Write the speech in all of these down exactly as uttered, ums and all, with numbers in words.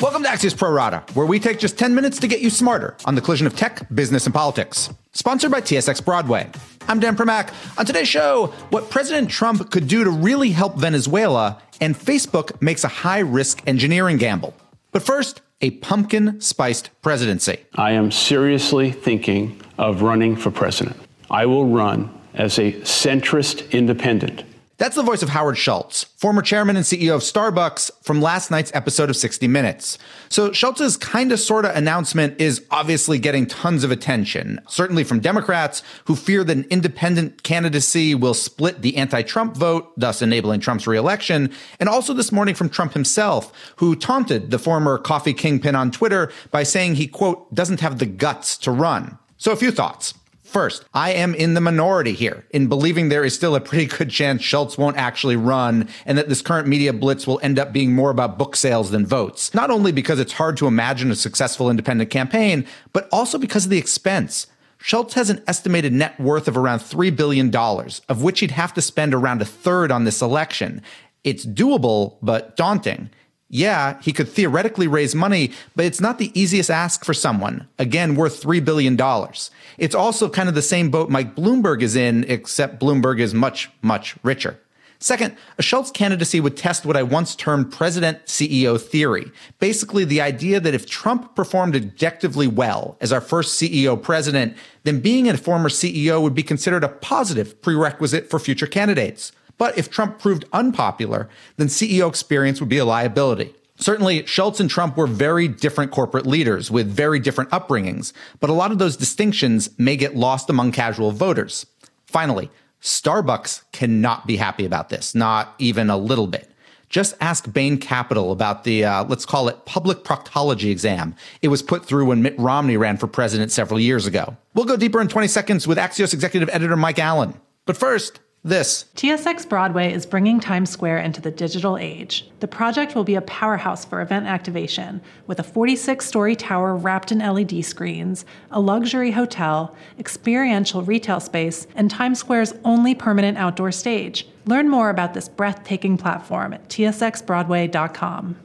Welcome to Axios Pro Rata, where we take just ten minutes to get you smarter on the collision of tech, business, and politics. Sponsored by T S X Broadway. I'm Dan Primack. On today's show, what President Trump could do to really help Venezuela, and Facebook makes a high-risk engineering gamble. But first, a pumpkin-spiced presidency. I am seriously thinking of running for president. I will run as a centrist independent. That's the voice of Howard Schultz, former chairman and C E O of Starbucks, from last night's episode of sixty minutes. So Schultz's kinda sorta announcement is obviously getting tons of attention, certainly from Democrats who fear that an independent candidacy will split the anti-Trump vote, thus enabling Trump's reelection, and also this morning from Trump himself, who taunted the former coffee kingpin on Twitter by saying he, quote, doesn't have the guts to run. So a few thoughts. First, I am in the minority here in believing there is still a pretty good chance Schultz won't actually run and that this current media blitz will end up being more about book sales than votes, not only because it's hard to imagine a successful independent campaign, but also because of the expense. Schultz has an estimated net worth of around three billion dollars, of which he'd have to spend around a third on this election. It's doable, but daunting. Yeah, he could theoretically raise money, but it's not the easiest ask for someone, again, worth three billion dollars. It's also kind of the same boat Mike Bloomberg is in, except Bloomberg is much, much richer. Second, a Schultz candidacy would test what I once termed president-C E O theory, basically the idea that if Trump performed objectively well as our first C E O president, then being a former C E O would be considered a positive prerequisite for future candidates. But if Trump proved unpopular, then C E O experience would be a liability. Certainly, Schultz and Trump were very different corporate leaders with very different upbringings, but a lot of those distinctions may get lost among casual voters. Finally, Starbucks cannot be happy about this, not even a little bit. Just ask Bain Capital about the, uh, let's call it, public proctology exam. It was put through when Mitt Romney ran for president several years ago. We'll go deeper in twenty seconds with Axios executive editor Mike Allen. But first, this. T S X Broadway is bringing Times Square into the digital age. The project will be a powerhouse for event activation, with a forty-six story tower wrapped in L E D screens, a luxury hotel, experiential retail space, and Times Square's only permanent outdoor stage. Learn more about this breathtaking platform at T S X Broadway dot com.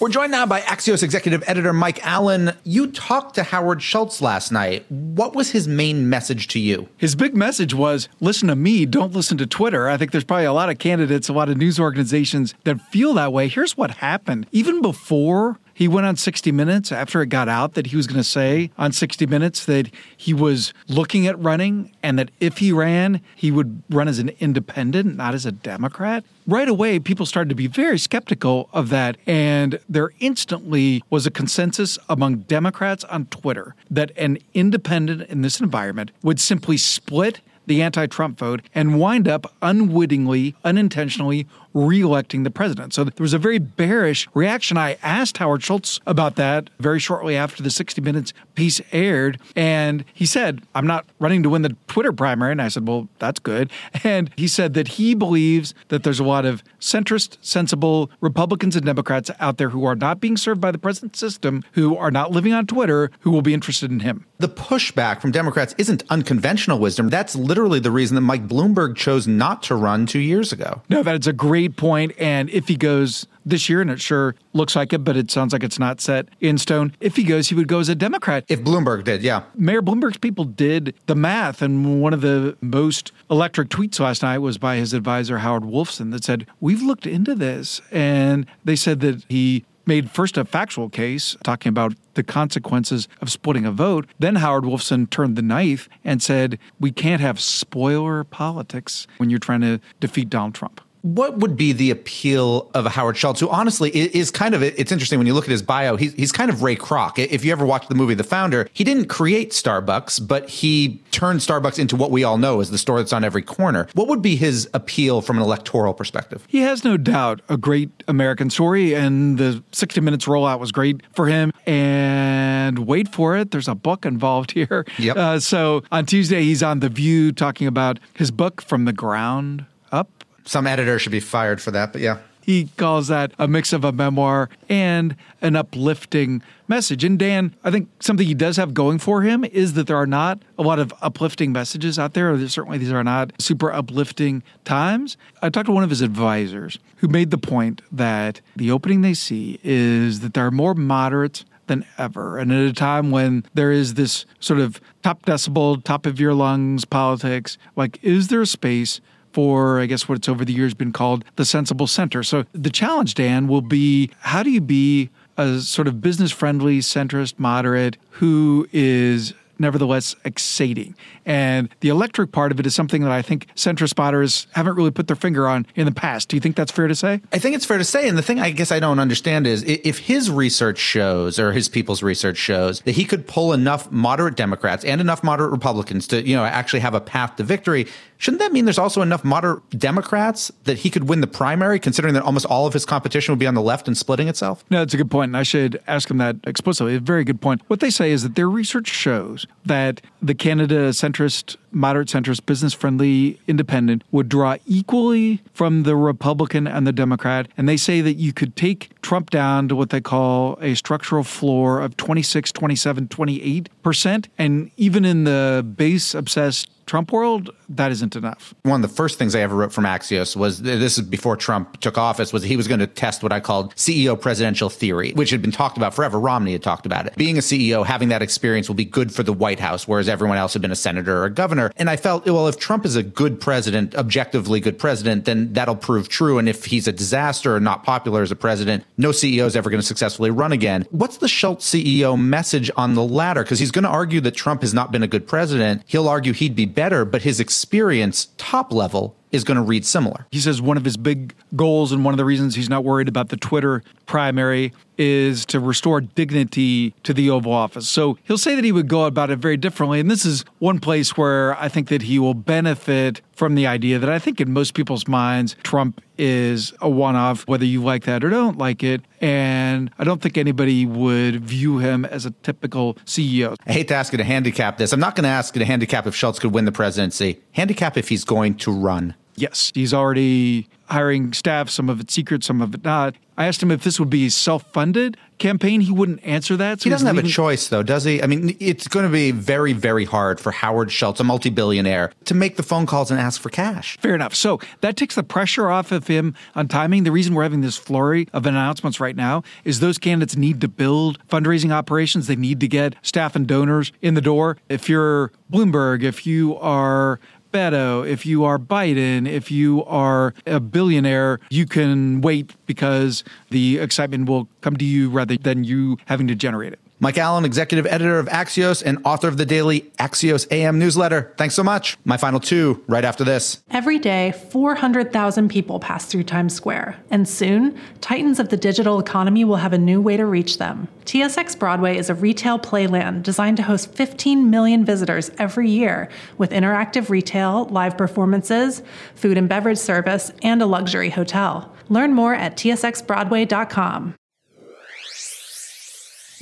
We're joined now by Axios executive editor Mike Allen. You talked to Howard Schultz last night. What was his main message to you? His big message was, listen to me, don't listen to Twitter. I think there's probably a lot of candidates, a lot of news organizations that feel that way. Here's what happened. Even before he went on sixty minutes, after it got out that he was going to say on sixty minutes that he was looking at running and that if he ran, he would run as an independent, not as a Democrat. Right away, people started to be very skeptical of that, and there instantly was a consensus among Democrats on Twitter that an independent in this environment would simply split the anti-Trump vote and wind up unwittingly, unintentionally reelecting the president. So there was a very bearish reaction. I asked Howard Schultz about that very shortly after the sixty minutes piece aired, and he said, I'm not running to win the Twitter primary. And I said, well, that's good. And he said that he believes that there's a lot of centrist, sensible Republicans and Democrats out there who are not being served by the present system, who are not living on Twitter, who will be interested in him. The pushback from Democrats isn't unconventional wisdom. That's literally the reason that Mike Bloomberg chose not to run two years ago. No, that is a great point. And if he goes this year, and it sure looks like it, but it sounds like it's not set in stone, if he goes, he would go as a Democrat. If Bloomberg did, yeah. Mayor Bloomberg's people did the math. And one of the most electric tweets last night was by his advisor, Howard Wolfson, that said, we've looked into this. And they said that he made first a factual case, talking about the consequences of splitting a vote. Then Howard Wolfson turned the knife and said, we can't have spoiler politics when you're trying to defeat Donald Trump. What would be the appeal of Howard Schultz, who honestly is kind of, it's interesting when you look at his bio, he's, he's kind of Ray Kroc. If you ever watched the movie The Founder, he didn't create Starbucks, but he turned Starbucks into what we all know as the store that's on every corner. What would be his appeal from an electoral perspective? He has no doubt a great American story, and the sixty minutes rollout was great for him. And wait for it, there's a book involved here. Yep. Uh, so on Tuesday, he's on The View talking about his book, From the Ground Up. Some editor should be fired for that, but yeah. He calls that a mix of a memoir and an uplifting message. And Dan, I think something he does have going for him is that there are not a lot of uplifting messages out there. Certainly these are not super uplifting times. I talked to one of his advisors who made the point that the opening they see is that there are more moderates than ever. And at a time when there is this sort of top decibel, top of your lungs politics, like, is there a space for, I guess, what's over the years been called the sensible center? So the challenge, Dan, will be how do you be a sort of business-friendly, centrist moderate who is nevertheless exciting? And the electric part of it is something that I think centrist spotters haven't really put their finger on in the past. Do you think that's fair to say? I think it's fair to say. And the thing I guess I don't understand is if his research shows, or his people's research shows, that he could pull enough moderate Democrats and enough moderate Republicans to, you know, actually have a path to victory, shouldn't that mean there's also enough moderate Democrats that he could win the primary, considering that almost all of his competition would be on the left and splitting itself? No, that's a good point. And I should ask him that explicitly. A very good point. What they say is that their research shows that the Canada centrist, moderate centrist, business-friendly independent would draw equally from the Republican and the Democrat. And they say that you could take Trump down to what they call a structural floor of twenty-six, twenty-seven, twenty-eight percent. And even in the base-obsessed Trump world, that isn't enough. One of the first things I ever wrote from Axios was, this is before Trump took office, was he was going to test what I called C E O presidential theory, which had been talked about forever. Romney had talked about it. Being a C E O, having that experience will be good for the White House, whereas everyone else had been a senator or a governor. And I felt, well, if Trump is a good president, objectively good president, then that'll prove true. And if he's a disaster or not popular as a president, no C E O is ever going to successfully run again. What's the Schultz C E O message on the latter? Because he's going to argue that Trump has not been a good president. He'll argue he'd be better, but his experience top level is going to read similar. He says one of his big goals and one of the reasons he's not worried about the Twitter primary is to restore dignity to the Oval Office. So he'll say that he would go about it very differently. And this is one place where I think that he will benefit from the idea that I think in most people's minds, Trump is a one-off, whether you like that or don't like it. And I don't think anybody would view him as a typical C E O. I hate to ask you to handicap this. I'm not going to ask you to handicap if Schultz could win the presidency. Handicap if he's going to run. Yes, he's already hiring staff, some of it secret, some of it not. I asked him if this would be self-funded campaign. He wouldn't answer that. So he doesn't have a choice, though, does he? I mean, it's going to be very, very hard for Howard Schultz, a multi-billionaire, to make the phone calls and ask for cash. Fair enough. So that takes the pressure off of him on timing. The reason we're having this flurry of announcements right now is those candidates need to build fundraising operations. They need to get staff and donors in the door. If you're Bloomberg, if you are Beto, if you are Biden, if you are a billionaire, you can wait because the excitement will come to you rather than you having to generate it. Mike Allen, executive editor of Axios and author of the daily Axios A M newsletter. Thanks so much. My final two right after this. Every day, four hundred thousand people pass through Times Square. And soon, titans of the digital economy will have a new way to reach them. T S X Broadway is a retail playland designed to host fifteen million visitors every year with interactive retail, live performances, food and beverage service, and a luxury hotel. Learn more at T S X Broadway dot com.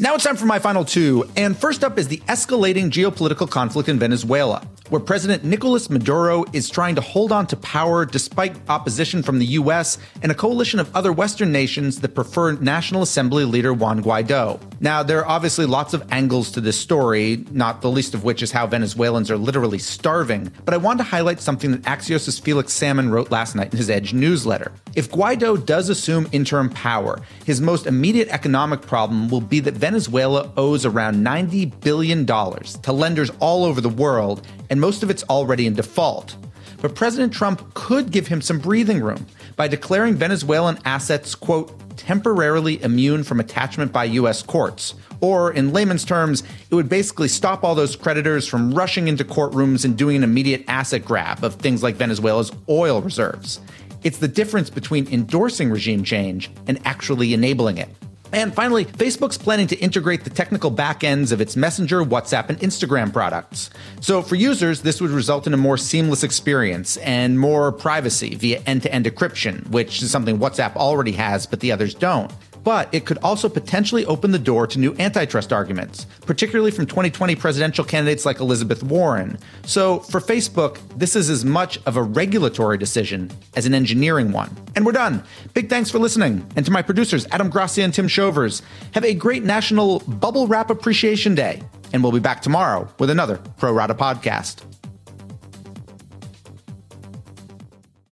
Now it's time for my final two, and first up is the escalating geopolitical conflict in Venezuela, where President Nicolas Maduro is trying to hold on to power despite opposition from the U S and a coalition of other Western nations that prefer National Assembly leader Juan Guaido. Now, there are obviously lots of angles to this story, not the least of which is how Venezuelans are literally starving, but I wanted to highlight something that Axios' Felix Salmon wrote last night in his EDGE newsletter. If Guaido does assume interim power, his most immediate economic problem will be that Venezuela Venezuela owes around ninety billion dollars to lenders all over the world, and most of it's already in default. But President Trump could give him some breathing room by declaring Venezuelan assets, quote, temporarily immune from attachment by U S courts. Or, in layman's terms, it would basically stop all those creditors from rushing into courtrooms and doing an immediate asset grab of things like Venezuela's oil reserves. It's the difference between endorsing regime change and actually enabling it. And finally, Facebook's planning to integrate the technical backends of its Messenger, WhatsApp, and Instagram products. So for users, this would result in a more seamless experience and more privacy via end-to-end encryption, which is something WhatsApp already has, but the others don't. But it could also potentially open the door to new antitrust arguments, particularly from twenty twenty presidential candidates like Elizabeth Warren. So for Facebook, this is as much of a regulatory decision as an engineering one. And we're done. Big thanks for listening. And to my producers, Adam Gracia and Tim Shovers, have a great National Bubble Wrap Appreciation Day. And we'll be back tomorrow with another Pro Rata podcast.